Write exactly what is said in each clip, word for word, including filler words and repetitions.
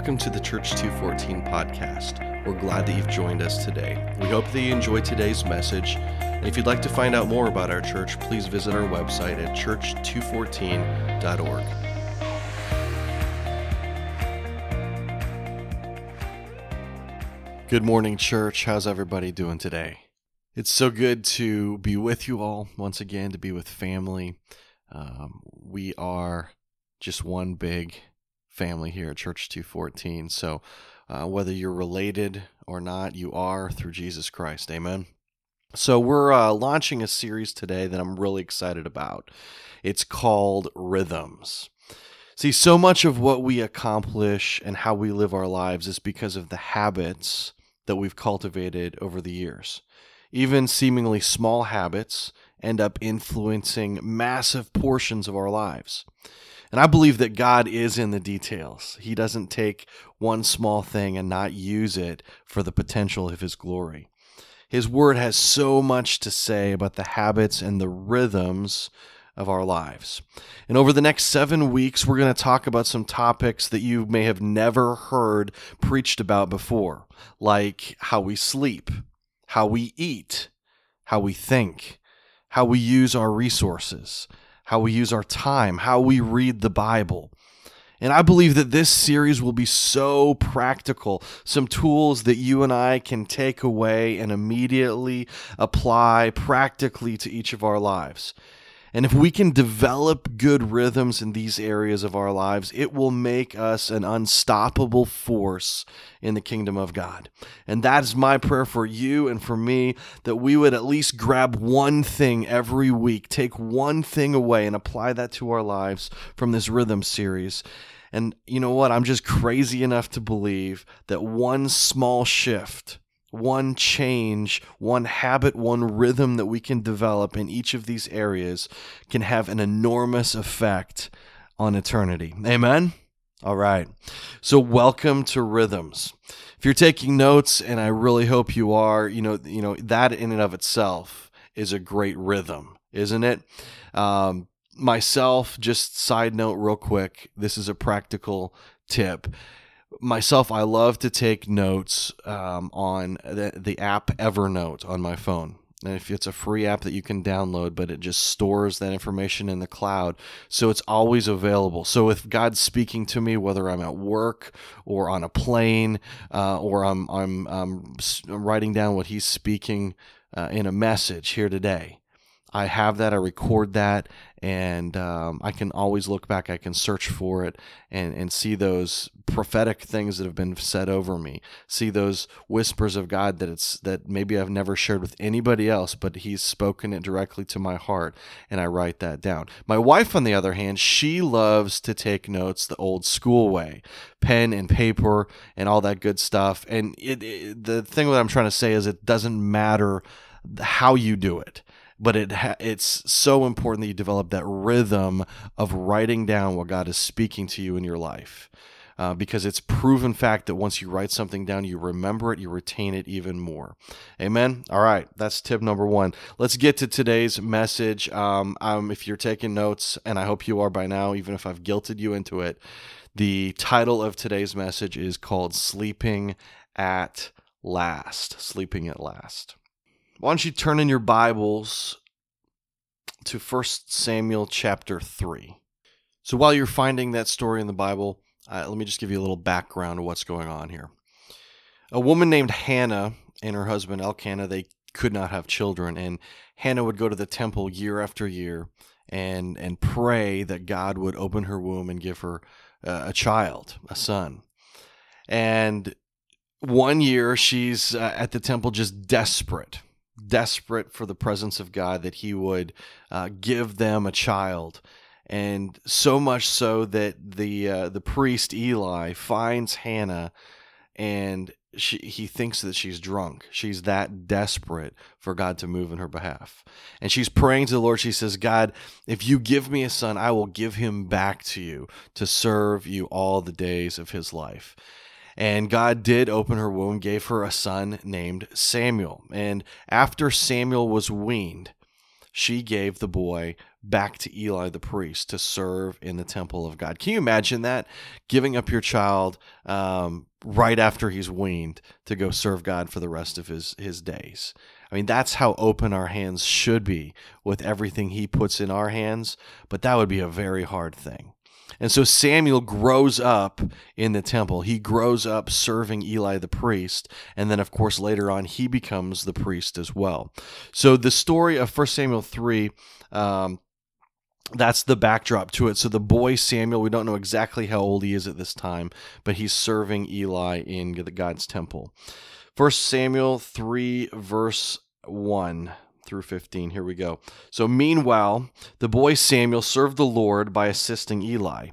Welcome to the Church two fourteen podcast. We're glad that you've joined us today. We hope that you enjoyed today's message. And if you'd like to find out more about our church, please visit our website at church two fourteen dot org. Good morning, church. How's everybody doing today? It's so good to be with you all once again, to be with family. Um, we are just one big family here at Church two fourteen. So uh, whether you're related or not, you are through Jesus Christ. Amen. So we're uh, launching a series today that I'm really excited about. It's called Rhythms. See, so much of what we accomplish and how we live our lives is because of the habits that we've cultivated over the years. Even seemingly small habits end up influencing massive portions of our lives. And I believe that God is in the details. He doesn't take one small thing and not use it for the potential of His glory. His word has so much to say about the habits and the rhythms of our lives. And over the next seven weeks, we're going to talk about some topics that you may have never heard preached about before, like how we sleep, how we eat, how we think, how we use our resources, how we use our time, how we read the Bible. And I believe that this series will be so practical, some tools that you and I can take away and immediately apply practically to each of our lives. And if we can develop good rhythms in these areas of our lives, it will make us an unstoppable force in the kingdom of God. And that is my prayer for you and for me, that we would at least grab one thing every week, take one thing away and apply that to our lives from this rhythm series. And you know what? I'm just crazy enough to believe that one small shift, one change, one habit, one rhythm that we can develop in each of these areas can have an enormous effect on eternity. Amen? All right. So welcome to Rhythms. If you're taking notes, and I really hope you are, you know, you know that in and of itself is a great rhythm, isn't it? Um, myself, just side note real quick, this is a practical tip. Myself, I love to take notes um, on the, the app Evernote on my phone. And if it's a free app that you can download, but it just stores that information in the cloud, so it's always available. So if God's speaking to me, whether I'm at work or on a plane, uh, or I'm I'm I'm writing down what He's speaking uh, in a message here today, I have that, I record that, and um, I can always look back, I can search for it and, and see those prophetic things that have been said over me, see those whispers of God that it's that maybe I've never shared with anybody else, but He's spoken it directly to my heart, and I write that down. My wife, on the other hand, she loves to take notes the old school way, pen and paper and all that good stuff, and it, it, the thing that I'm trying to say is it doesn't matter how you do it. But it ha- it's so important that you develop that rhythm of writing down what God is speaking to you in your life. Uh, because it's proven fact that once you write something down, you remember it, you retain it even more. Amen? All right, that's tip number one. Let's get to today's message. Um, um, if you're taking notes, and I hope you are by now, even if I've guilted you into it, the title of today's message is called Sleeping at Last. Sleeping at Last. Why don't you turn in your Bibles to First Samuel chapter three. So while you're finding that story in the Bible, uh, let me just give you a little background of what's going on here. A woman named Hannah and her husband Elkanah, they could not have children, and Hannah would go to the temple year after year and, and pray that God would open her womb and give her uh, a child, a son. And one year she's uh, at the temple just desperate. desperate for the presence of God, that He would uh, give them a child. And so much so that the uh, the priest Eli finds Hannah, and she, he thinks that she's drunk. She's that desperate for God to move in her behalf. And she's praying to the Lord. She says, God, if you give me a son, I will give him back to you to serve you all the days of his life. And God did open her womb, gave her a son named Samuel. And after Samuel was weaned, she gave the boy back to Eli the priest to serve in the temple of God. Can you imagine that? Giving up your child um, right after he's weaned to go serve God for the rest of his, his days. I mean, that's how open our hands should be with everything he puts in our hands, but that would be a very hard thing. And so Samuel grows up in the temple. He grows up serving Eli the priest. And then, of course, later on, he becomes the priest as well. So the story of First Samuel three, um, that's the backdrop to it. So the boy Samuel, we don't know exactly how old he is at this time, but he's serving Eli in God's temple. First Samuel three, verse one through fifteen. Here we go. So meanwhile, the boy Samuel served the Lord by assisting Eli.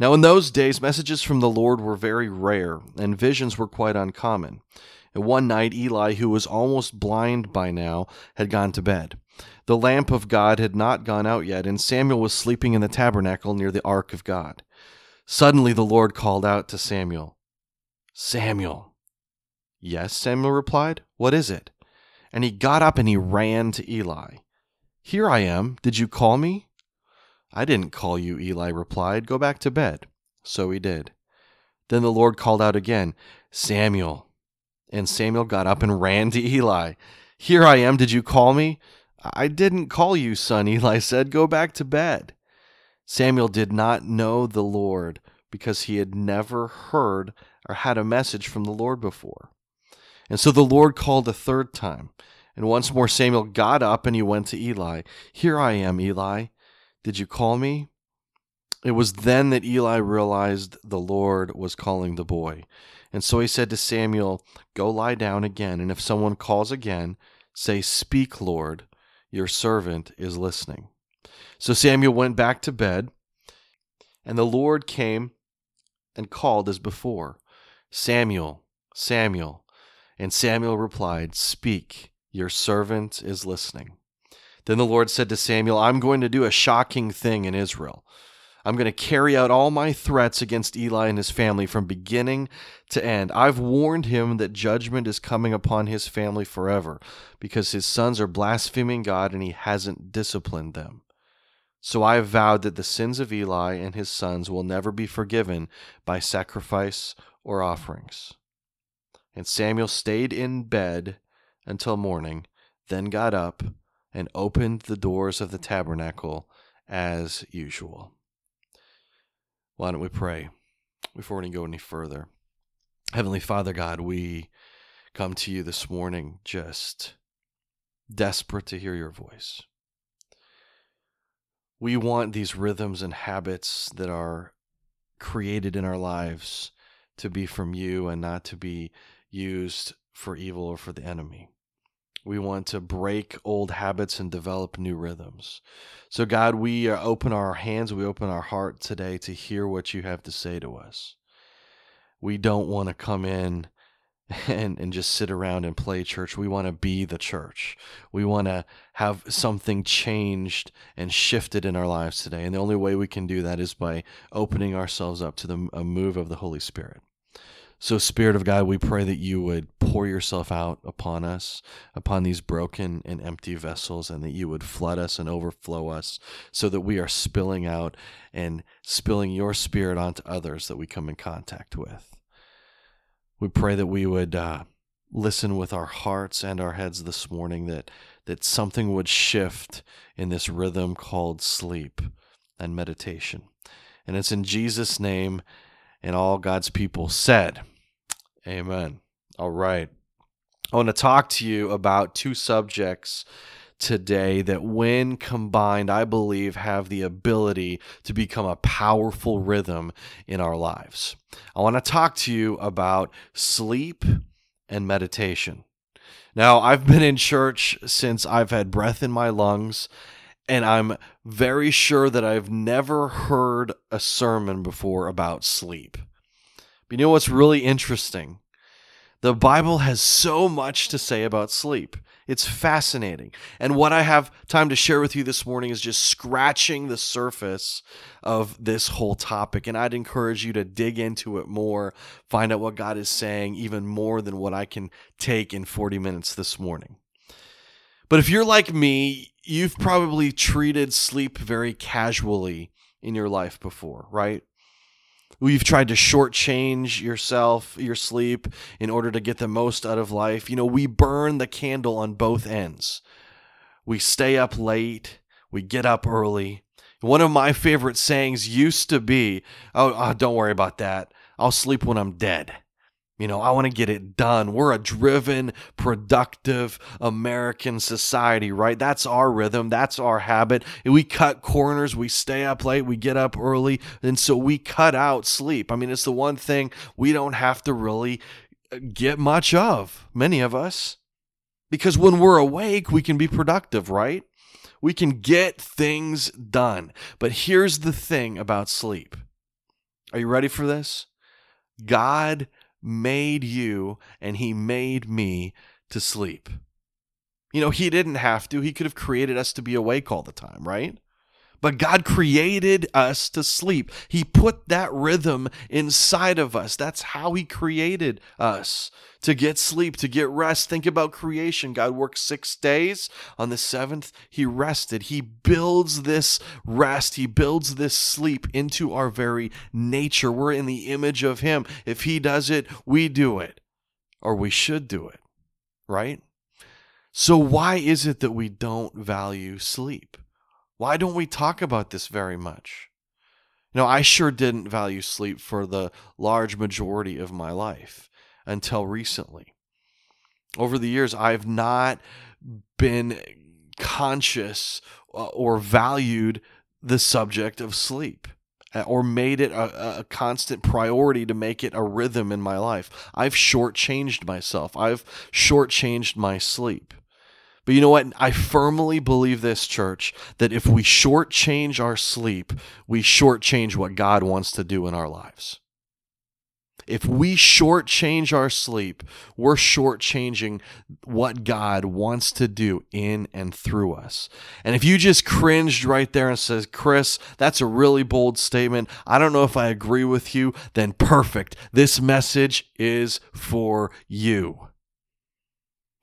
Now in those days, messages from the Lord were very rare, and visions were quite uncommon. And one night, Eli, who was almost blind by now, had gone to bed. The lamp of God had not gone out yet, and Samuel was sleeping in the tabernacle near the ark of God. Suddenly the Lord called out to Samuel, "Samuel." "Yes," Samuel replied. "What is it?" And he got up and he ran to Eli. "Here I am. Did you call me?" "I didn't call you," Eli replied. "Go back to bed." So he did. Then the Lord called out again, "Samuel." And Samuel got up and ran to Eli. "Here I am. Did you call me?" "I didn't call you, son," Eli said. "Go back to bed." Samuel did not know the Lord because he had never heard or had a message from the Lord before. And so the Lord called a third time. And once more Samuel got up and he went to Eli. "Here I am, Eli. Did you call me?" It was then that Eli realized the Lord was calling the boy. And so he said to Samuel, "Go lie down again. And if someone calls again, say, 'Speak, Lord. Your servant is listening.'" So Samuel went back to bed. And the Lord came and called as before, "Samuel, Samuel." And Samuel replied, "Speak, your servant is listening." Then the Lord said to Samuel, "I'm going to do a shocking thing in Israel. I'm going to carry out all my threats against Eli and his family from beginning to end. I've warned him that judgment is coming upon his family forever because his sons are blaspheming God and he hasn't disciplined them. So I have vowed that the sins of Eli and his sons will never be forgiven by sacrifice or offerings." And Samuel stayed in bed until morning, then got up and opened the doors of the tabernacle as usual. Why don't we pray before we go any further? Heavenly Father God, we come to you this morning just desperate to hear your voice. We want these rhythms and habits that are created in our lives to be from you and not to be used for evil or for the enemy. We want to break old habits and develop new rhythms. So God, we open our hands, we open our heart today to hear what you have to say to us. We don't want to come in and, and just sit around and play church. We want to be the church. We want to have something changed and shifted in our lives today. And the only way we can do that is by opening ourselves up to the a move of the Holy Spirit. So, Spirit of God, we pray that you would pour yourself out upon us, upon these broken and empty vessels, and that you would flood us and overflow us so that we are spilling out and spilling your Spirit onto others that we come in contact with. We pray that we would uh, listen with our hearts and our heads this morning, that, that something would shift in this rhythm called sleep and meditation. And it's in Jesus' name. And all God's people said, amen. All right. I want to talk to you about two subjects today that, when combined, I believe have the ability to become a powerful rhythm in our lives. I want to talk to you about sleep and meditation. Now, I've been in church since I've had breath in my lungs, and I'm very sure that I've never heard a sermon before about sleep. But you know what's really interesting? The Bible has so much to say about sleep. It's fascinating. And what I have time to share with you this morning is just scratching the surface of this whole topic. And I'd encourage you to dig into it more, find out what God is saying even more than what I can take in forty minutes this morning. But if you're like me, you've probably treated sleep very casually in your life before, right? You've tried to shortchange yourself, your sleep, in order to get the most out of life. You know, we burn the candle on both ends. We stay up late. We get up early. One of my favorite sayings used to be, oh, oh don't worry about that. I'll sleep when I'm dead. You know, I want to get it done. We're a driven, productive American society, right? That's our rhythm. That's our habit. And we cut corners. We stay up late. We get up early. And so we cut out sleep. I mean, it's the one thing we don't have to really get much of, many of us, because when we're awake, we can be productive, right? We can get things done. But here's the thing about sleep. Are you ready for this? God made you and he made me to sleep. You know, he didn't have to. He could have created us to be awake all the time, right? But God created us to sleep. He put that rhythm inside of us. That's how he created us, to get sleep, to get rest. Think about creation. God worked six days. On the seventh, he rested. He builds this rest. He builds this sleep into our very nature. We're in the image of him. If he does it, we do it, or we should do it, right? So why is it that we don't value sleep? Why don't we talk about this very much? You know, I sure didn't value sleep for the large majority of my life until recently. Over the years, I've not been conscious or valued the subject of sleep, or made it a, a constant priority to make it a rhythm in my life. I've shortchanged myself. I've shortchanged my sleep. But you know what? I firmly believe this, church, that if we shortchange our sleep, we shortchange what God wants to do in our lives. If we shortchange our sleep, we're shortchanging what God wants to do in and through us. And if you just cringed right there and says, Chris, that's a really bold statement. I don't know if I agree with you, then perfect. This message is for you.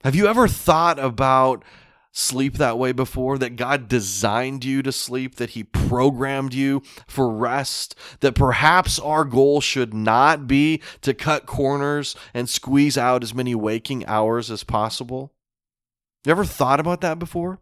Have you ever thought about sleep that way before? That God designed you to sleep, that he programmed you for rest, that perhaps our goal should not be to cut corners and squeeze out as many waking hours as possible? You ever thought about that before?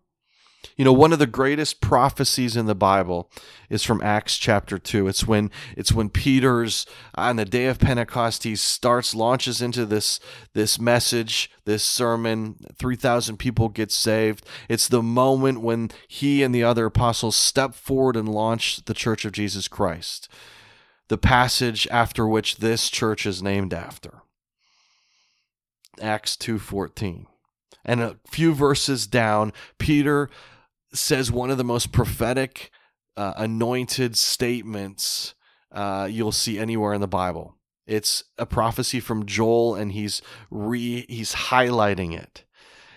You know, one of the greatest prophecies in the Bible is from Acts chapter two. It's when it's when Peter's on the day of Pentecost, he starts launches into this this message, this sermon. three thousand people get saved. It's the moment when he and the other apostles step forward and launch the Church of Jesus Christ, the passage after which this church is named after. Acts two fourteen. And a few verses down, Peter says one of the most prophetic, uh, anointed statements uh, you'll see anywhere in the Bible. It's a prophecy from Joel, and he's re he's highlighting it.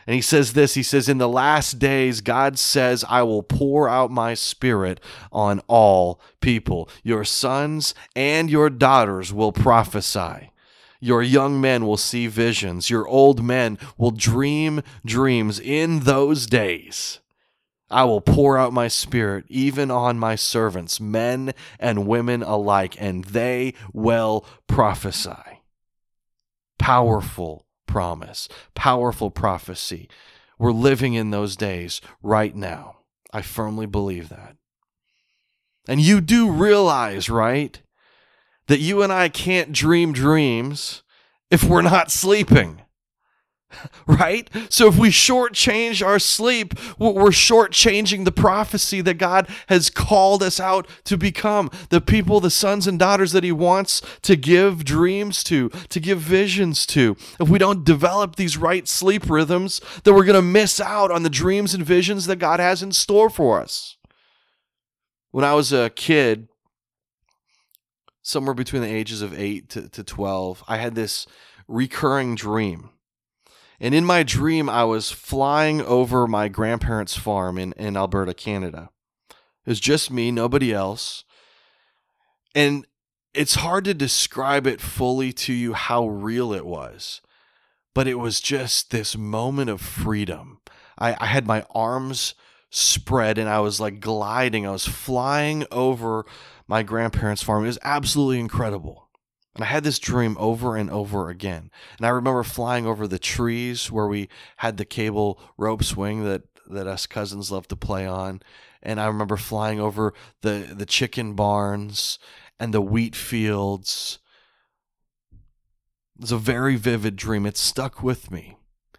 And he says this, he says, in the last days, God says, I will pour out my spirit on all people. Your sons and your daughters will prophesy. Your young men will see visions. Your old men will dream dreams. In those days, I will pour out my spirit even on my servants, men and women alike, and they will prophesy. Powerful promise, powerful prophecy. We're living in those days right now. I firmly believe that. And you do realize, right, that you and I can't dream dreams if we're not sleeping, right? So if we shortchange our sleep, we're shortchanging the prophecy that God has called us out to become, the people, the sons and daughters that he wants to give dreams to, to give visions to. If we don't develop these right sleep rhythms, then we're going to miss out on the dreams and visions that God has in store for us. When I was a kid, somewhere between the ages of eight to twelve, I had this recurring dream. And in my dream, I was flying over my grandparents' farm in, in Alberta, Canada. It was just me, nobody else. And it's hard to describe it fully to you how real it was. But it was just this moment of freedom. I, I had my arms spread, and I was like gliding. I was flying over my grandparents' farm. It was absolutely incredible. And I had this dream over and over again. And I remember flying over the trees where we had the cable rope swing that, that us cousins love to play on. And I remember flying over the, the chicken barns and the wheat fields. It's a very vivid dream. It stuck with me.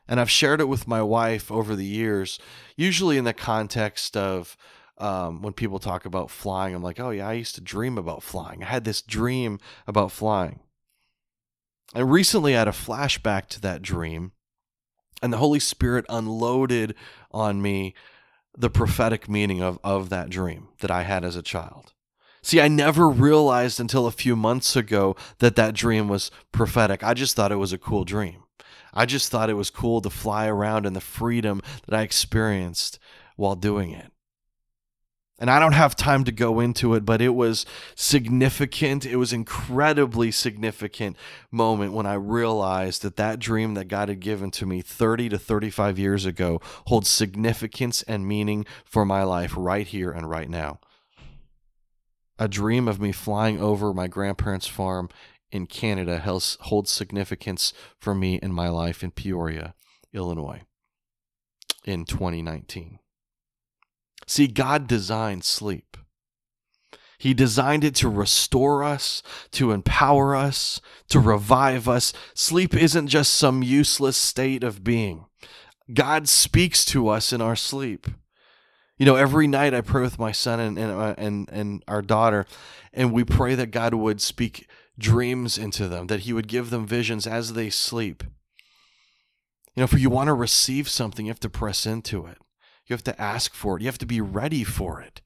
And I've shared it with my wife over the years, usually in the context of um, when people talk about flying. I'm like, oh yeah, I used to dream about flying. I had this dream about flying. And recently I had a flashback to that dream, and the Holy Spirit unloaded on me the prophetic meaning of, of that dream that I had as a child. See, I never realized until a few months ago that that dream was prophetic. I just thought it was a cool dream. I just thought it was cool to fly around and the freedom that I experienced while doing it. And I don't have time to go into it, but it was significant. It was incredibly significant moment when I realized that that dream that God had given to me thirty to thirty-five years ago holds significance and meaning for my life right here and right now. A dream of me flying over my grandparents' farm in Canada holds significance for me in my life in Peoria, Illinois, in twenty nineteen. See, God designed sleep. He designed it to restore us, to empower us, to revive us. Sleep isn't just some useless state of being. God speaks to us in our sleep. You know, every night I pray with my son and and and, and our daughter, and we pray that God would speak dreams into them, that he would give them visions as they sleep. You know, if you want to receive something, you have to press into it. You have to ask for it. You have to be ready for it.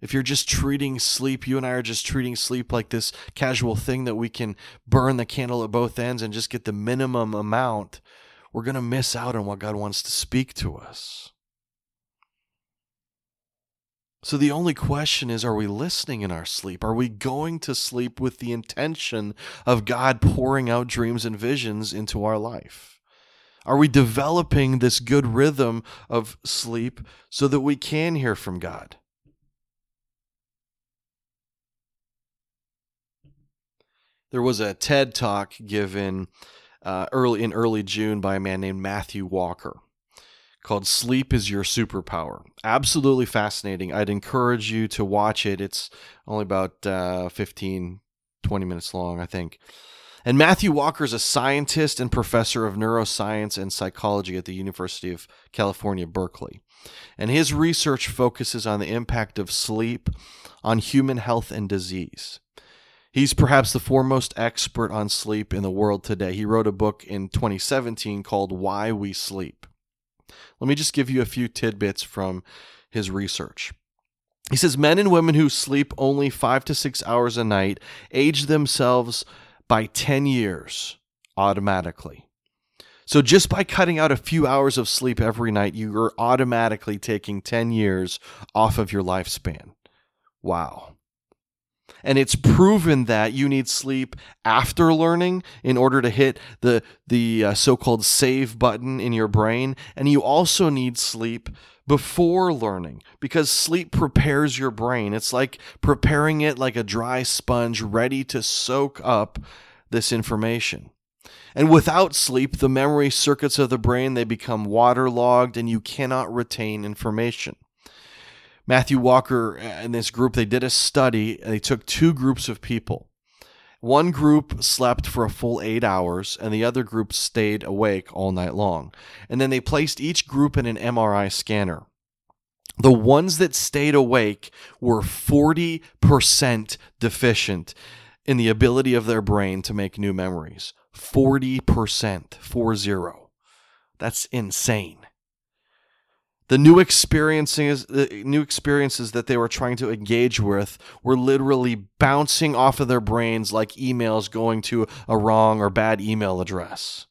If you're just treating sleep, you and I are just treating sleep like this casual thing that we can burn the candle at both ends and just get the minimum amount, we're going to miss out on what God wants to speak to us. So the only question is, are we listening in our sleep? Are we going to sleep with the intention of God pouring out dreams and visions into our life? Are we developing this good rhythm of sleep so that we can hear from God? There was a TED Talk given uh, early in early June by a man named Matthew Walker, called Sleep is Your Superpower. Absolutely fascinating. I'd encourage you to watch it. It's only about uh, fifteen, twenty minutes long, I think. And Matthew Walker is a scientist and professor of neuroscience and psychology at the University of California, Berkeley. And his research focuses on the impact of sleep on human health and disease. He's perhaps the foremost expert on sleep in the world today. He wrote a book in twenty seventeen called Why We Sleep. Let me just give you a few tidbits from his research. He says men and women who sleep only five to six hours a night age themselves by ten years automatically. So just by cutting out a few hours of sleep every night, you are automatically taking ten years off of your lifespan. Wow. And it's proven that you need sleep after learning in order to hit the the uh, so-called save button in your brain. And you also need sleep before learning because sleep prepares your brain. It's like preparing it like a dry sponge ready to soak up this information. And without sleep, the memory circuits of the brain, they become waterlogged and you cannot retain information. Matthew Walker and this group, they did a study. They took two groups of people. One group slept for a full eight hours, and the other group stayed awake all night long. And then they placed each group in an M R I scanner. The ones that stayed awake were forty percent deficient in the ability of their brain to make new memories. forty percent, four zero. That's insane. The new experiences, the new experiences that they were trying to engage with were literally bouncing off of their brains like emails going to a wrong or bad email address.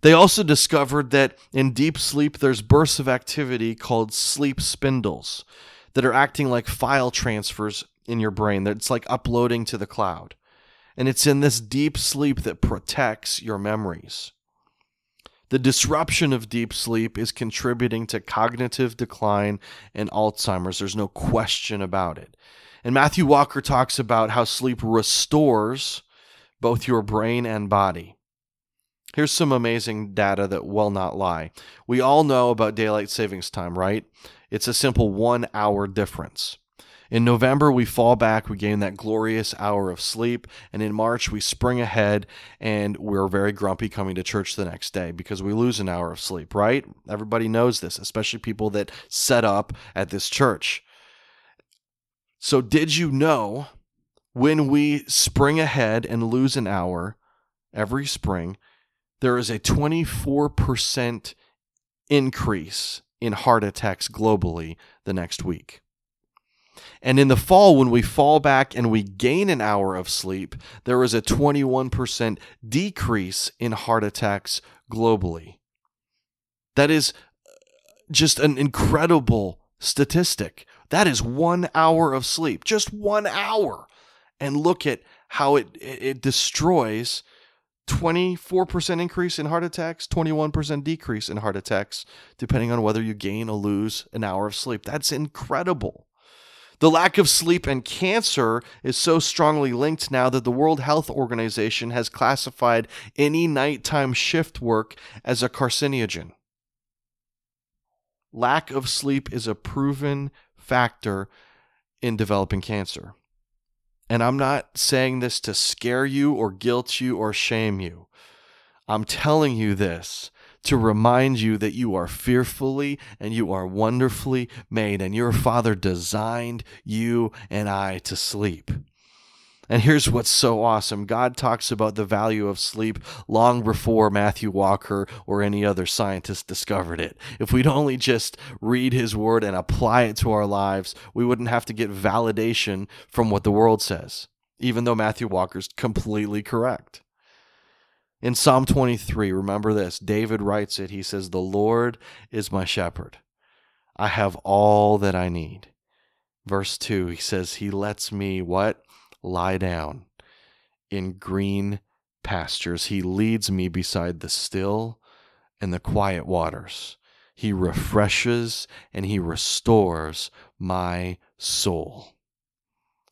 They also discovered that in deep sleep, there's bursts of activity called sleep spindles that are acting like file transfers in your brain. It's like uploading to the cloud. And it's in this deep sleep that protects your memories. The disruption of deep sleep is contributing to cognitive decline and Alzheimer's. There's no question about it. And Matthew Walker talks about how sleep restores both your brain and body. Here's some amazing data that will not lie. We all know about daylight savings time, right? It's a simple one hour difference. In November, we fall back, we gain that glorious hour of sleep, and in March, we spring ahead, and we're very grumpy coming to church the next day because we lose an hour of sleep, right? Everybody knows this, especially people that set up at this church. So did you know when we spring ahead and lose an hour every spring, there is a twenty-four percent increase in heart attacks globally the next week? And in the fall, when we fall back and we gain an hour of sleep, there is a twenty-one percent decrease in heart attacks globally. That is just an incredible statistic. That is one hour of sleep, just one hour. And look at how it, it destroys twenty-four percent increase in heart attacks, twenty-one percent decrease in heart attacks, depending on whether you gain or lose an hour of sleep. That's incredible. The lack of sleep and cancer is so strongly linked now that the World Health Organization has classified any nighttime shift work as a carcinogen. Lack of sleep is a proven factor in developing cancer. And I'm not saying this to scare you or guilt you or shame you. I'm telling you this to remind you that you are fearfully and you are wonderfully made, and your Father designed you and I to sleep. And here's what's so awesome. God talks about the value of sleep long before Matthew Walker or any other scientist discovered it. If we'd only just read his word and apply it to our lives, we wouldn't have to get validation from what the world says, even though Matthew Walker's completely correct. In Psalm twenty-three, remember this, David writes it. He says, "The Lord is my shepherd. I have all that I need." Verse two, he says, "He lets me," what? "Lie down in green pastures. He leads me beside the still and the quiet waters. He refreshes and he restores my soul."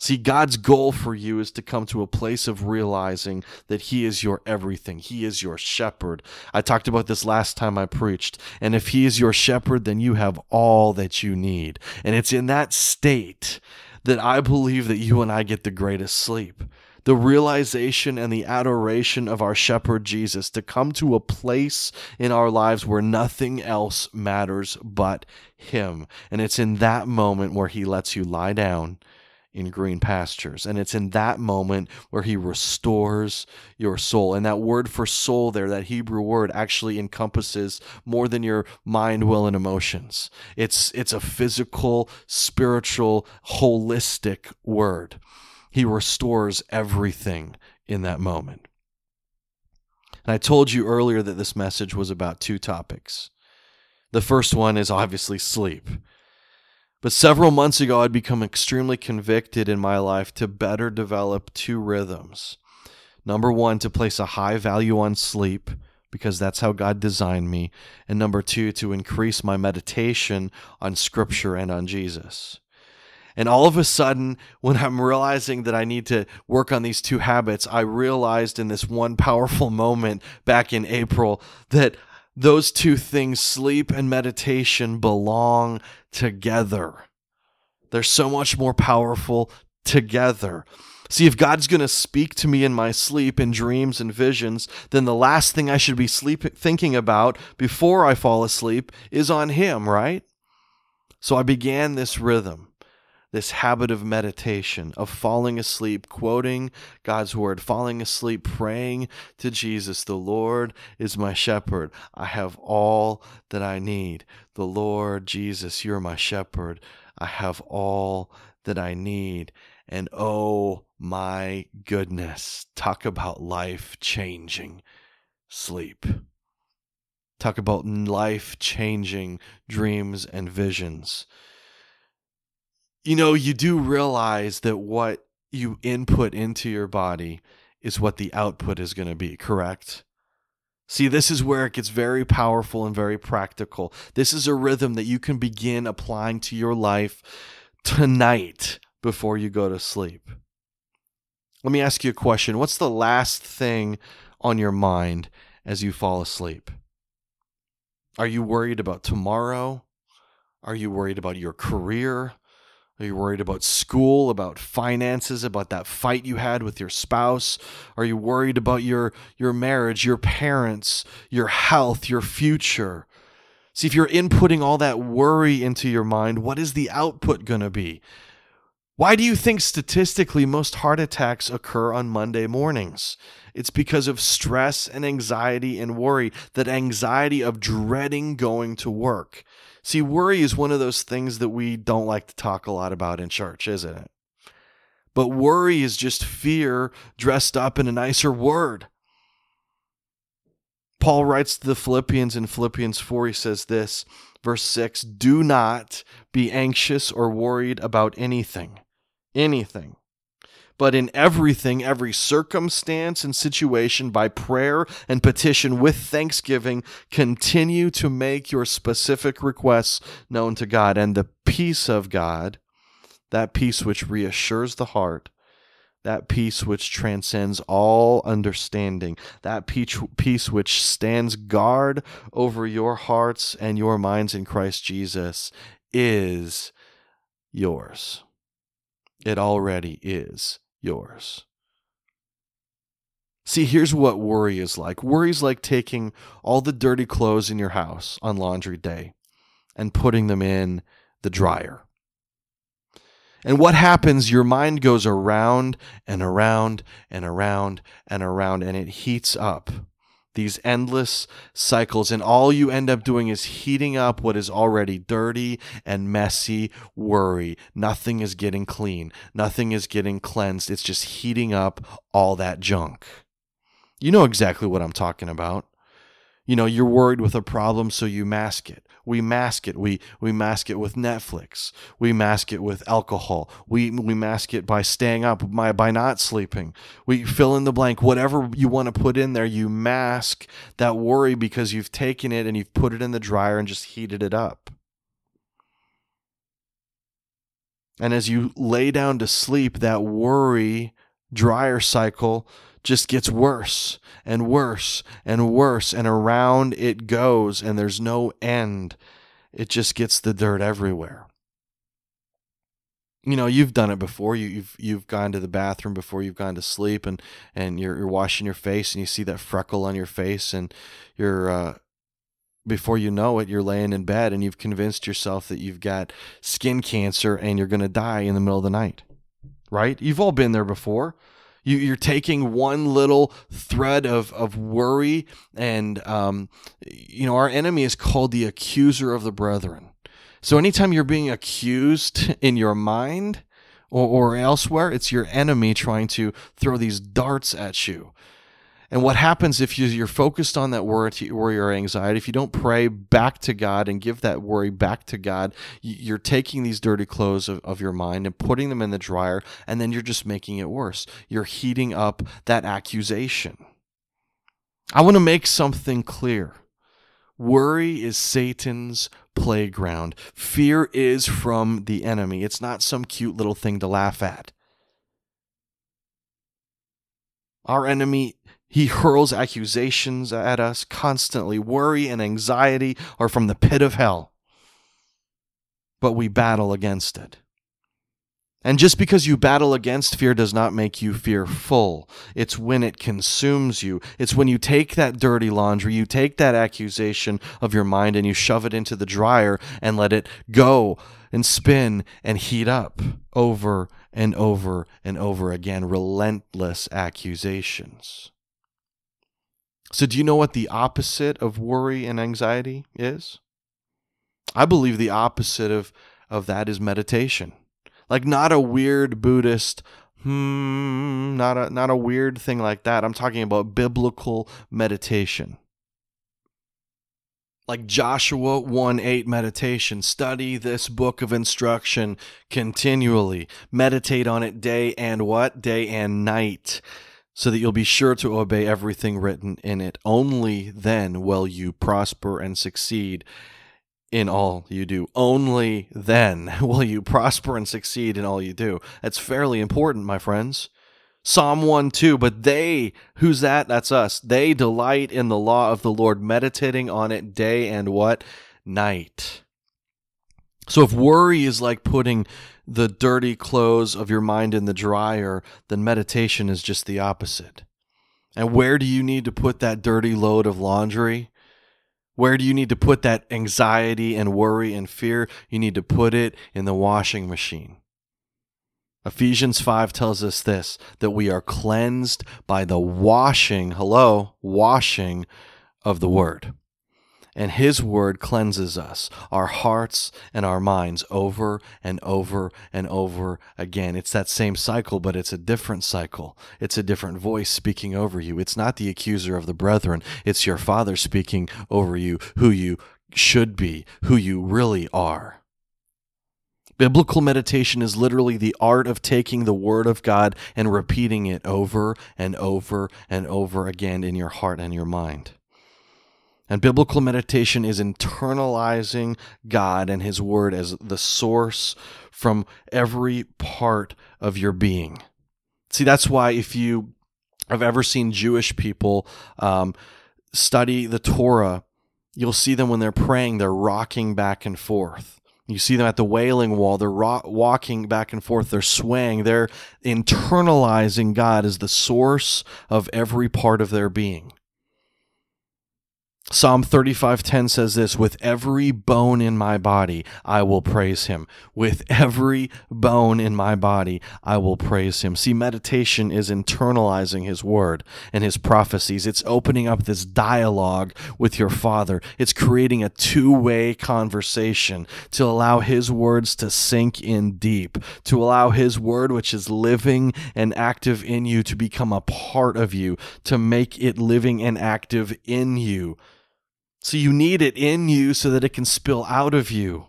See, God's goal for you is to come to a place of realizing that He is your everything. He is your shepherd. I talked about this last time I preached. And if He is your shepherd, then you have all that you need. And it's in that state that I believe that you and I get the greatest sleep. The realization and the adoration of our shepherd Jesus, to come to a place in our lives where nothing else matters but Him. And it's in that moment where He lets you lie down in green pastures. And it's in that moment where He restores your soul. And that word for soul there, that Hebrew word, actually encompasses more than your mind, will, and emotions. It's, it's a physical, spiritual, holistic word. He restores everything in that moment. And I told you earlier that this message was about two topics. The first one is obviously sleep. But several months ago, I'd become extremely convicted in my life to better develop two rhythms. Number one, to place a high value on sleep, because that's how God designed me. And number two, to increase my meditation on Scripture and on Jesus. And all of a sudden, when I'm realizing that I need to work on these two habits, I realized in this one powerful moment back in April that those two things, sleep and meditation, belong together. They're so much more powerful together. See, if God's going to speak to me in my sleep, in dreams and visions, then the last thing I should be sleep thinking about before I fall asleep is on Him, right? So I began this rhythm, this habit of meditation, of falling asleep, quoting God's word, falling asleep, praying to Jesus. "The Lord is my shepherd. I have all that I need. The Lord Jesus, you're my shepherd. I have all that I need." And oh my goodness, talk about life-changing sleep. Talk about life-changing dreams and visions. You know, you do realize that what you input into your body is what the output is going to be, correct? See, this is where it gets very powerful and very practical. This is a rhythm that you can begin applying to your life tonight before you go to sleep. Let me ask you a question. What's the last thing on your mind as you fall asleep? Are you worried about tomorrow? Are you worried about your career? Are you worried about school, about finances, about that fight you had with your spouse? Are you worried about your, your marriage, your parents, your health, your future? See, if you're inputting all that worry into your mind, what is the output going to be? Why do you think statistically most heart attacks occur on Monday mornings? It's because of stress and anxiety and worry, that anxiety of dreading going to work. See, worry is one of those things that we don't like to talk a lot about in church, isn't it? But worry is just fear dressed up in a nicer word. Paul writes to the Philippians in Philippians four, he says this, verse six, do not be anxious or worried about anything, anything. But in everything, every circumstance and situation, by prayer and petition with thanksgiving, continue to make your specific requests known to God. And the peace of God, that peace which reassures the heart, that peace which transcends all understanding, that peace which stands guard over your hearts and your minds in Christ Jesus, is yours. It already is yours. See, here's what worry is like. Worry is like taking all the dirty clothes in your house on laundry day and putting them in the dryer. And what happens? Your mind goes around and around and around and around, and it heats up these endless cycles. And all you end up doing is heating up what is already dirty and messy worry. Nothing is getting clean. Nothing is getting cleansed. It's just heating up all that junk. You know exactly what I'm talking about. You know, you're worried with a problem, so you mask it. We mask it. We we mask it with Netflix. We mask it with alcohol. We we mask it by staying up, by, by not sleeping. We fill in the blank. Whatever you want to put in there, you mask that worry because you've taken it and you've put it in the dryer and just heated it up. And as you lay down to sleep, that worry dryer cycle just gets worse and worse and worse, and around it goes, and there's no end. It just gets the dirt everywhere. You know, you've done it before. You, you've you've gone to the bathroom before you've gone to sleep, and and you're, you're washing your face, and you see that freckle on your face, and you're uh, before you know it, you're laying in bed, and you've convinced yourself that you've got skin cancer, and you're going to die in the middle of the night. Right? You've all been there before. You, you're taking one little thread of, of worry, and um, you know, our enemy is called the accuser of the brethren. So anytime you're being accused in your mind or, or elsewhere, it's your enemy trying to throw these darts at you. And what happens if you, you're focused on that worry or anxiety, if you don't pray back to God and give that worry back to God, you're taking these dirty clothes of, of your mind and putting them in the dryer, and then you're just making it worse. You're heating up that accusation. I want to make something clear. Worry is Satan's playground. Fear is from the enemy. It's not some cute little thing to laugh at. Our enemy, he hurls accusations at us constantly. Worry and anxiety are from the pit of hell, but we battle against it. And just because you battle against fear does not make you fearful. It's when it consumes you. It's when you take that dirty laundry, you take that accusation of your mind, and you shove it into the dryer and let it go and spin and heat up over and over and over again. Relentless accusations. So do you know what the opposite of worry and anxiety is? I believe the opposite of, of that is meditation. Like, not a weird Buddhist, hmm, not a, not a weird thing like that. I'm talking about biblical meditation. Like Joshua one eight meditation. Study this book of instruction continually. Meditate on it day and what? Day and night. so that you'll be sure to obey everything written in it. Only then will you prosper and succeed in all you do. Only then will you prosper and succeed in all you do. That's fairly important, my friends. Psalm one two, but they, who's that? That's us. They delight in the law of the Lord, meditating on it day and what? Night. So if worry is like putting the dirty clothes of your mind in the dryer, then meditation is just the opposite. And where do you need to put that dirty load of laundry? Where do you need to put that anxiety and worry and fear? You need to put it in the washing machine. Ephesians five tells us this, that we are cleansed by the washing, hello, washing of the Word. And His Word cleanses us, our hearts and our minds, over and over and over again. It's that same cycle, but it's a different cycle. It's a different voice speaking over you. It's not the accuser of the brethren. It's your Father speaking over you, who you should be, who you really are. Biblical meditation is literally the art of taking the Word of God and repeating it over and over and over again in your heart and your mind. And biblical meditation is internalizing God and His Word as the source from every part of your being. See, that's why if you have ever seen Jewish people um, study the Torah, you'll see them when they're praying, they're rocking back and forth. You see them at the Wailing Wall, they're ro- walking back and forth, they're swaying, they're internalizing God as the source of every part of their being. Psalm thirty-five ten says this, with every bone in my body, I will praise Him. With every bone in my body, I will praise Him. See, meditation is internalizing His Word and His prophecies. It's opening up this dialogue with your Father. It's creating a two-way conversation to allow His words to sink in deep, to allow His Word, which is living and active in you, to become a part of you, to make it living and active in you. So you need it in you so that it can spill out of you.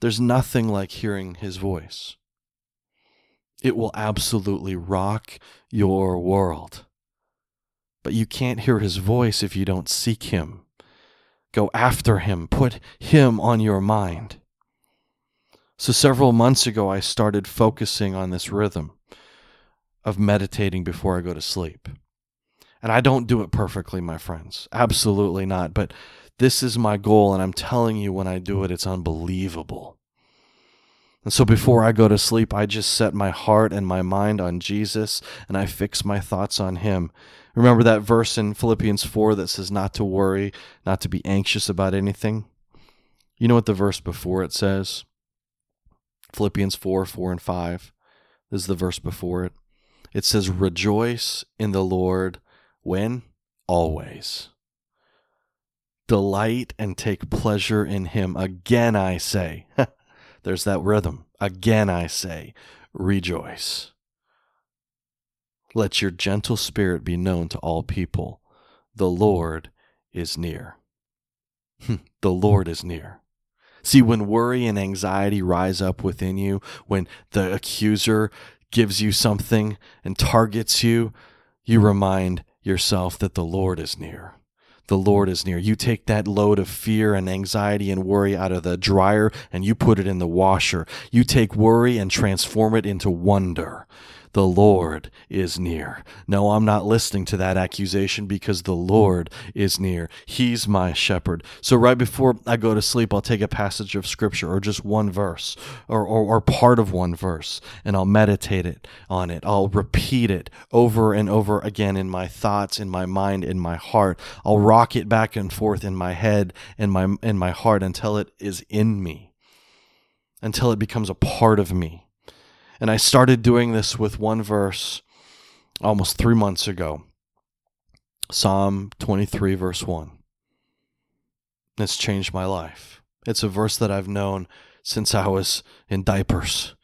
There's nothing like hearing His voice. It will absolutely rock your world. But you can't hear His voice if you don't seek Him. Go after Him. Put Him on your mind. So several months ago, I started focusing on this rhythm of meditating before I go to sleep. And I don't do it perfectly, my friends. Absolutely not. But this is my goal, and I'm telling you, when I do it, it's unbelievable. And so before I go to sleep, I just set my heart and my mind on Jesus, and I fix my thoughts on Him. Remember that verse in Philippians four that says not to worry, not to be anxious about anything? You know what the verse before it says? Philippians four, four and five. This is the verse before it. It says, rejoice in the Lord. When? Always. Delight and take pleasure in Him. Again I say, there's that rhythm. Again I say, rejoice. Let your gentle spirit be known to all people. The Lord is near. The Lord is near. See, when worry and anxiety rise up within you, when the accuser gives you something and targets you, you remind yourself that the Lord is near. The Lord is near. You take that load of fear and anxiety and worry out of the dryer and you put it in the washer. You take worry and transform it into wonder. The Lord is near. No, I'm not listening to that accusation because the Lord is near. He's my shepherd. So right before I go to sleep, I'll take a passage of Scripture or just one verse or, or, or part of one verse, and I'll meditate it on it. I'll repeat it over and over again in my thoughts, in my mind, in my heart. I'll rock it back and forth in my head and my, in my heart until it is in me, until it becomes a part of me. And I started doing this with one verse almost three months ago. Psalm twenty-three, verse one. It's changed my life. It's a verse that I've known since I was in diapers.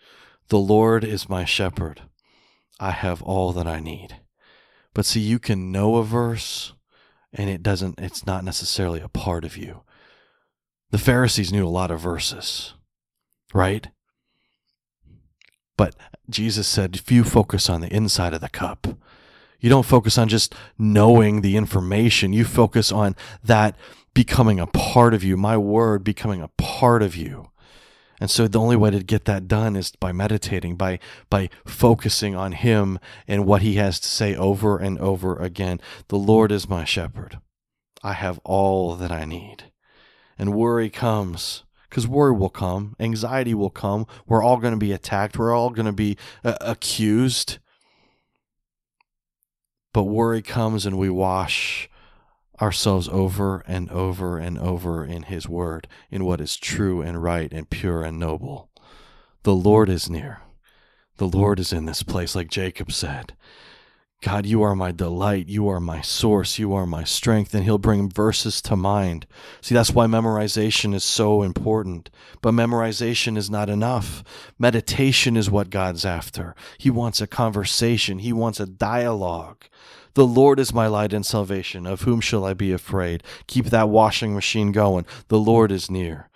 The Lord is my shepherd. I have all that I need. But see, you can know a verse and it doesn't, it's not necessarily a part of you. The Pharisees knew a lot of verses, right? But Jesus said, if you focus on the inside of the cup, you don't focus on just knowing the information. You focus on that becoming a part of you, my word becoming a part of you. And so the only way to get that done is by meditating, by by focusing on him and what he has to say over and over again. The Lord is my shepherd. I have all that I need. And worry comes, because worry will come. Anxiety will come. We're all going to be attacked. We're all going to be uh, accused. But worry comes and we wash ourselves over and over and over in his word, in what is true and right and pure and noble. The Lord is near. The Lord is in this place, like Jacob said. God, you are my delight. You are my source. You are my strength. And he'll bring verses to mind. See, that's why memorization is so important. But memorization is not enough. Meditation is what God's after. He wants a conversation. He wants a dialogue. The Lord is my light and salvation. Of whom shall I be afraid? Keep that washing machine going. The Lord is near.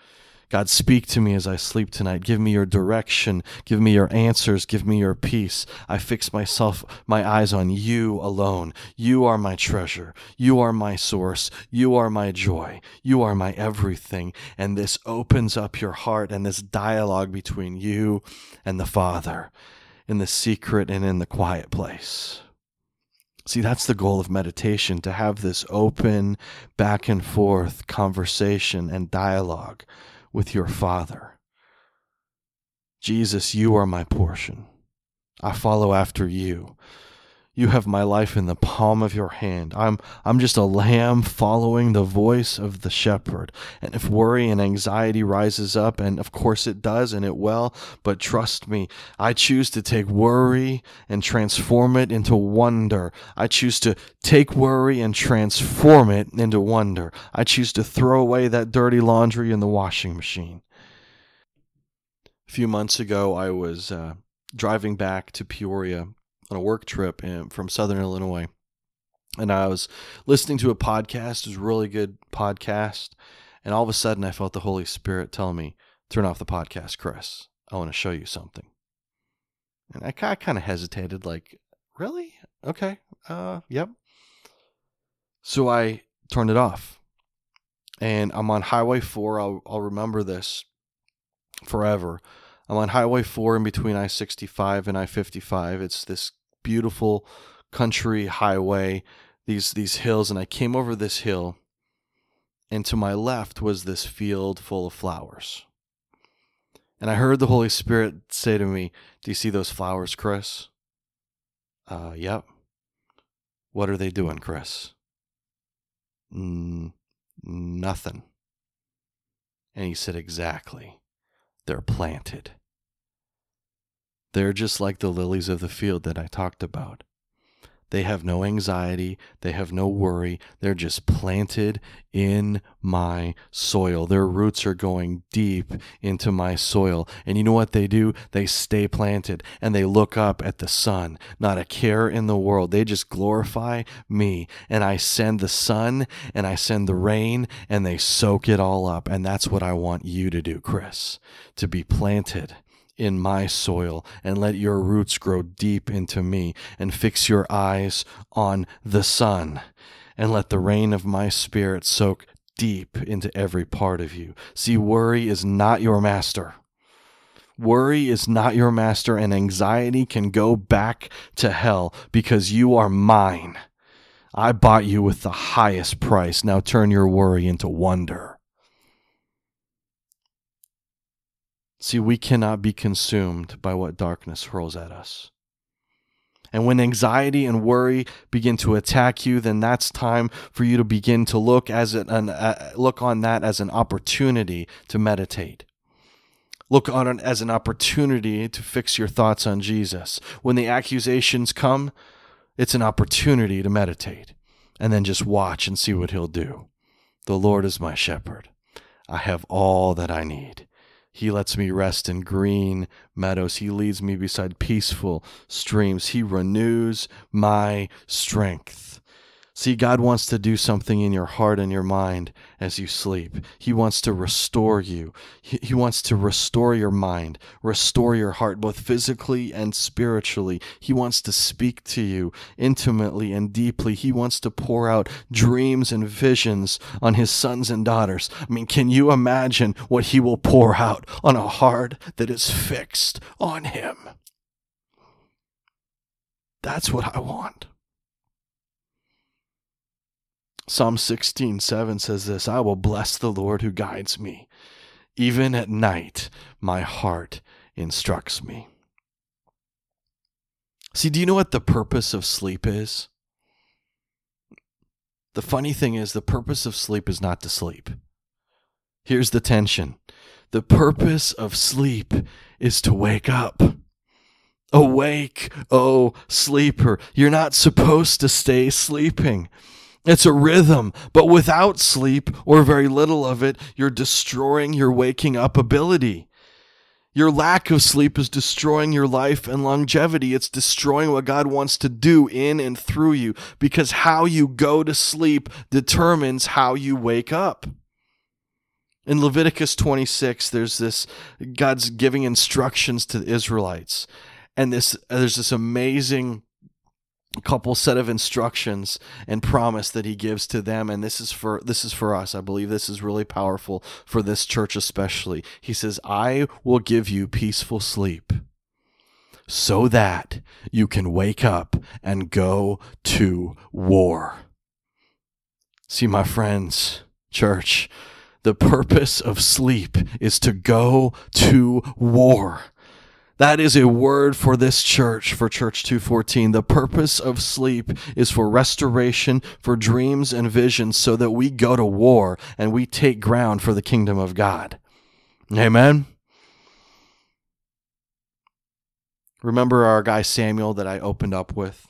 God, speak to me as I sleep tonight. Give me your direction. Give me your answers. Give me your peace. I fix myself, my eyes on you alone. You are my treasure. You are my source. You are my joy. You are my everything. And this opens up your heart and this dialogue between you and the Father in the secret and in the quiet place. See, that's the goal of meditation, to have this open, back and forth conversation and dialogue with your Father. Jesus, you are my portion. I follow after you. You have my life in the palm of your hand. I'm, I'm just a lamb following the voice of the shepherd. And if worry and anxiety rises up, and of course it does, and it will, but trust me, I choose to take worry and transform it into wonder. I choose to take worry and transform it into wonder. I choose to throw away that dirty laundry in the washing machine. A few months ago, I was uh, driving back to Peoria on a work trip in, from Southern Illinois. And I was listening to a podcast. It was a really good podcast. And all of a sudden I felt the Holy Spirit tell me, turn off the podcast, Chris. I want to show you something. And I, I kind of hesitated, like, really? Okay. Uh, yep. So I turned it off. And I'm on Highway four. I'll, I'll remember this forever. I'm on Highway four in between I sixty-five and I fifty-five. It's this beautiful country highway, these these hills, and I came over this hill, and to my left was this field full of flowers. And I heard the Holy Spirit say to me, do you see those flowers, Chris? Uh, yep. What are they doing, Chris? Mm, nothing. And he said, exactly. They're planted. They're just like the lilies of the field that I talked about. They have no anxiety. They have no worry. They're just planted in my soil. Their roots are going deep into my soil. And you know what they do? They stay planted and they look up at the sun. Not a care in the world. They just glorify me. And I send the sun and I send the rain and they soak it all up. And that's what I want you to do, Chris, to be planted in my soil, and let your roots grow deep into me, and fix your eyes on the sun, and let the rain of my spirit soak deep into every part of you. See, worry is not your master. Worry is not your master, and anxiety can go back to hell because you are mine. I bought you with the highest price. Now turn your worry into wonder. See, we cannot be consumed by what darkness hurls at us. And when anxiety and worry begin to attack you, then that's time for you to begin to look as an uh, look on that as an opportunity to meditate. Look on it as an opportunity to fix your thoughts on Jesus. When the accusations come, it's an opportunity to meditate, and then just watch and see what he'll do. The Lord is my shepherd. I have all that I need. He lets me rest in green meadows. He leads me beside peaceful streams. He renews my strength. See, God wants to do something in your heart and your mind as you sleep. He wants to restore you. He, he wants to restore your mind, restore your heart, both physically and spiritually. He wants to speak to you intimately and deeply. He wants to pour out dreams and visions on his sons and daughters. I mean, can you imagine what he will pour out on a heart that is fixed on him? That's what I want. Psalm sixteen seven says this, I will bless the Lord who guides me. Even at night, my heart instructs me. See, do you know what the purpose of sleep is? The funny thing is, the purpose of sleep is not to sleep. Here's the tension. The purpose of sleep is to wake up. Awake, oh sleeper. You're not supposed to stay sleeping. It's a rhythm, but without sleep, or very little of it, you're destroying your waking up ability. Your lack of sleep is destroying your life and longevity. It's destroying what God wants to do in and through you, because how you go to sleep determines how you wake up. In Leviticus twenty-six, there's this, God's giving instructions to the Israelites, and this there's this amazing A couple set of instructions and promise that he gives to them, and this is for this is for us. I believe this is really powerful for this church especially. He says, I will give you peaceful sleep so that you can wake up and go to war. See, my friends, church, the purpose of sleep is to go to war. That is a word for this church, for Church two fourteen. The purpose of sleep is for restoration, for dreams and visions, so that we go to war and we take ground for the kingdom of God. Amen? Remember our guy Samuel that I opened up with?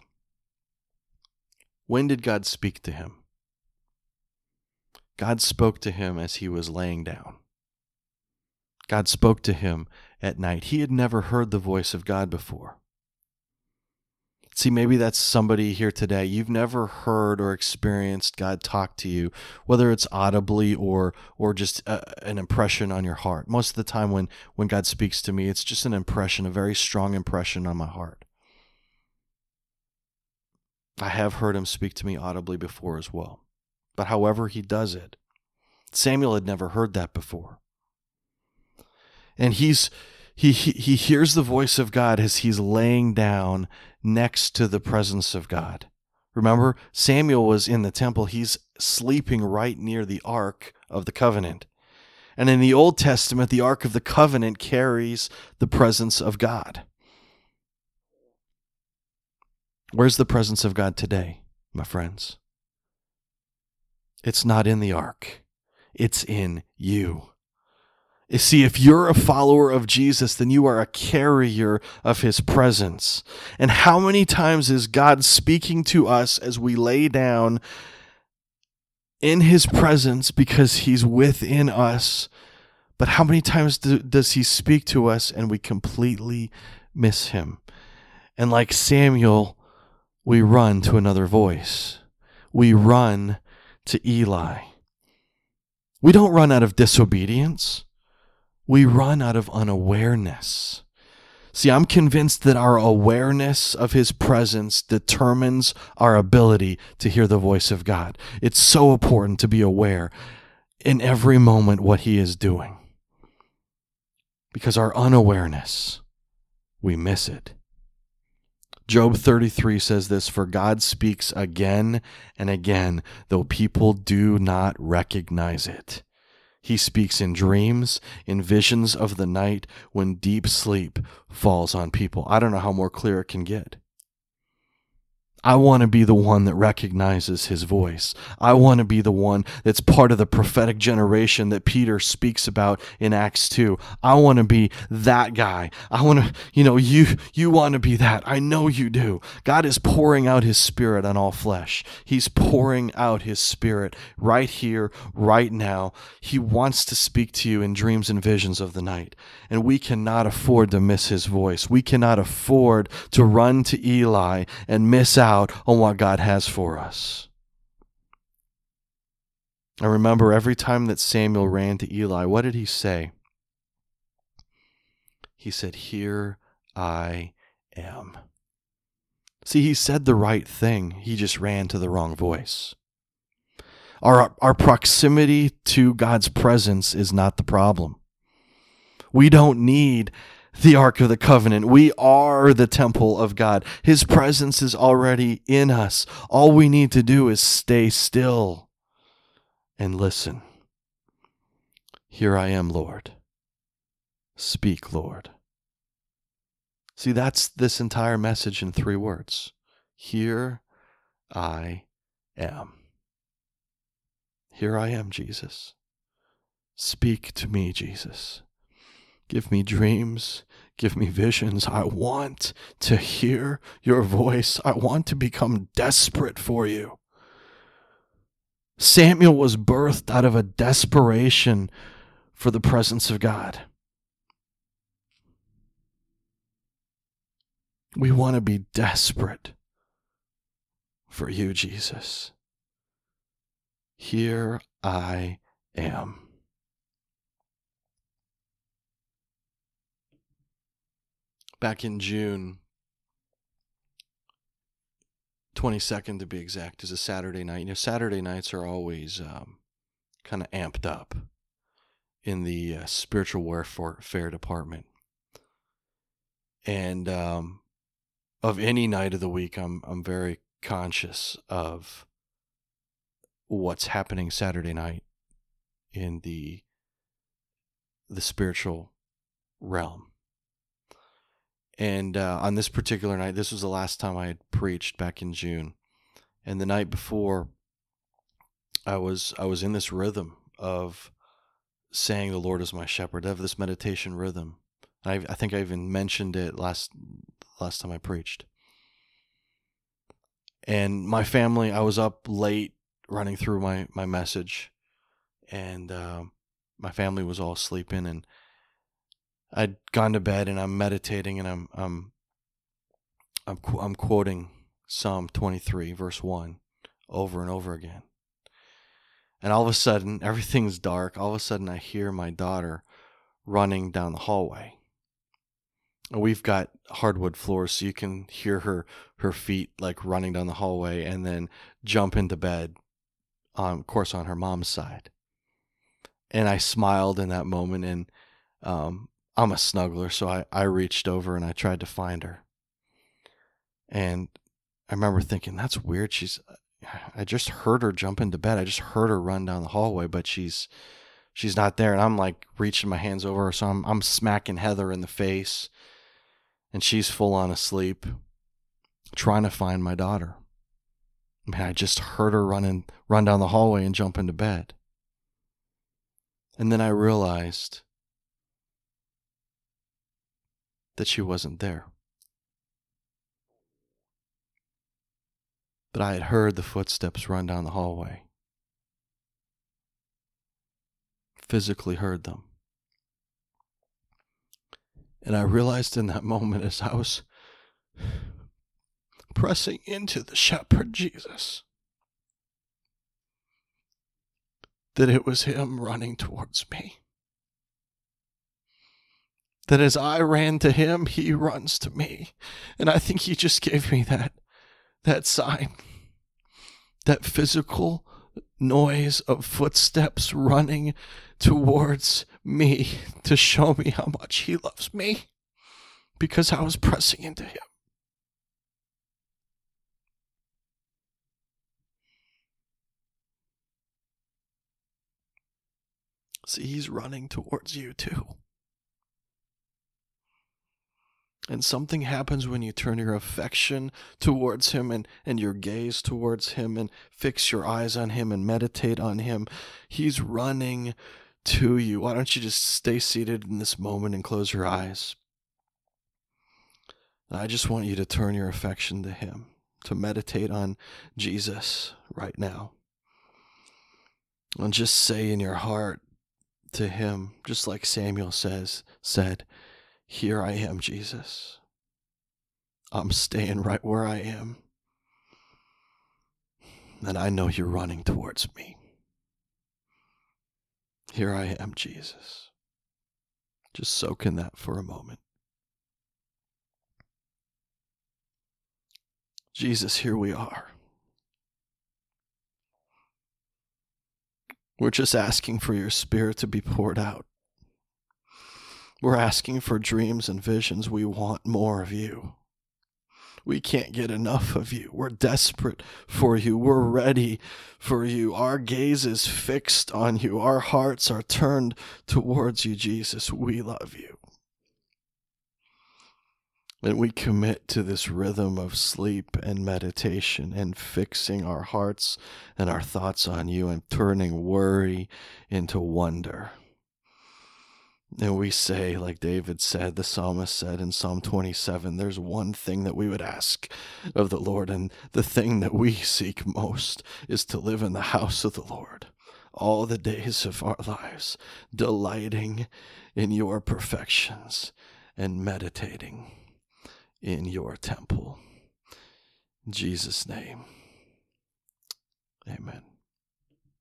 When did God speak to him? God spoke to him as he was laying down. God spoke to him at night. He had never heard the voice of God before. See, maybe that's somebody here today. You've never heard or experienced God talk to you, whether it's audibly or or just a, an impression on your heart. Most of the time when, when God speaks to me, it's just an impression, a very strong impression on my heart. I have heard him speak to me audibly before as well. But however he does it, Samuel had never heard that before. And he's he, he he hears the voice of God as he's laying down next to the presence of God. Remember, Samuel was in the temple. He's sleeping right near the Ark of the Covenant. And in the Old Testament, the Ark of the Covenant carries the presence of God. Where's the presence of God today, my friends? It's not in the Ark. It's in you. You see, if you're a follower of Jesus, then you are a carrier of his presence. And how many times is God speaking to us as we lay down in his presence because he's within us? But how many times do, does he speak to us and we completely miss him? And like Samuel, we run to another voice. We run to Eli. We don't run out of disobedience. We run out of unawareness. See, I'm convinced that our awareness of his presence determines our ability to hear the voice of God. It's so important to be aware in every moment what he is doing. Because our unawareness, we miss it. Job thirty-three says this, for God speaks again and again, though people do not recognize it. He speaks in dreams, in visions of the night, when deep sleep falls on people. I don't know how more clear it can get. I want to be the one that recognizes his voice. I want to be the one that's part of the prophetic generation that Peter speaks about in Acts two. I want to be that guy. I want to, you know, you you want to be that. I know you do. God is pouring out his spirit on all flesh. He's pouring out his spirit right here, right now. He wants to speak to you in dreams and visions of the night. And we cannot afford to miss his voice. We cannot afford to run to Eli and miss out on what God has for us. I remember every time that Samuel ran to Eli, what did he say? He said, "Here I am." See, he said the right thing. He just ran to the wrong voice. Our, our proximity to God's presence is not the problem. We don't need the Ark of the Covenant. We are the temple of God. His presence is already in us. All we need to do is stay still and listen. Here I am, Lord. Speak, Lord. See, that's this entire message in three words. Here I am. Here I am, Jesus. Speak to me, Jesus. Give me dreams. Give me visions. I want to hear your voice. I want to become desperate for you. Samuel was birthed out of a desperation for the presence of God. We want to be desperate for you, Jesus. Here I am. Back in June, twenty-second to be exact, is a Saturday night. You know, Saturday nights are always um, kind of amped up in the uh, spiritual warfare department. And um, of any night of the week, I'm I'm very conscious of what's happening Saturday night in the the spiritual realm. And uh, on this particular night, this was the last time I had preached back in June. And the night before, I was I was in this rhythm of saying the Lord is my shepherd, of this meditation rhythm. I I think I even mentioned it last last time I preached. And my family, I was up late running through my, my message. And uh, my family was all sleeping, and I'd gone to bed, and I'm meditating, and I'm I'm I'm, I'm quoting Psalm twenty-three, verse one, over and over again. And all of a sudden, everything's dark. All of a sudden, I hear my daughter running down the hallway. We've got hardwood floors, so you can hear her her feet like running down the hallway, and then jump into bed. Um, of course, on her mom's side. And I smiled in that moment, and um. I'm a snuggler, so I, I reached over and I tried to find her. And I remember thinking, that's weird. She's, I just heard her jump into bed. I just heard her run down the hallway, but she's she's not there. And I'm like reaching my hands over her, so I'm, I'm smacking Heather in the face. And she's full on asleep, trying to find my daughter. I mean, I just heard her run, in, run down the hallway and jump into bed. And then I realized that she wasn't there. But I had heard the footsteps run down the hallway. Physically heard them. And I realized in that moment, as I was pressing into the shepherd Jesus, that it was him running towards me. That as I ran to him, he runs to me. And I think he just gave me that, that sign, that physical noise of footsteps running towards me to show me how much he loves me, because I was pressing into him. See, he's running towards you too. And something happens when you turn your affection towards him and, and your gaze towards him and fix your eyes on him and meditate on him. He's running to you. Why don't you just stay seated in this moment and close your eyes? I just want you to turn your affection to him, to meditate on Jesus right now. And just say in your heart to him, just like Samuel says, said, "Here I am, Jesus. I'm staying right where I am. And I know you're running towards me." Here I am, Jesus. Just soak in that for a moment. Jesus, here we are. We're just asking for your Spirit to be poured out. We're asking for dreams and visions. We want more of you. We can't get enough of you. We're desperate for you. We're ready for you. Our gaze is fixed on you. Our hearts are turned towards you, Jesus. We love you. And we commit to this rhythm of sleep and meditation and fixing our hearts and our thoughts on you and turning worry into wonder. And we say, like David said, the psalmist said in Psalm twenty-seven, there's one thing that we would ask of the Lord, and the thing that we seek most is to live in the house of the Lord all the days of our lives, delighting in your perfections and meditating in your temple. In Jesus' name, amen.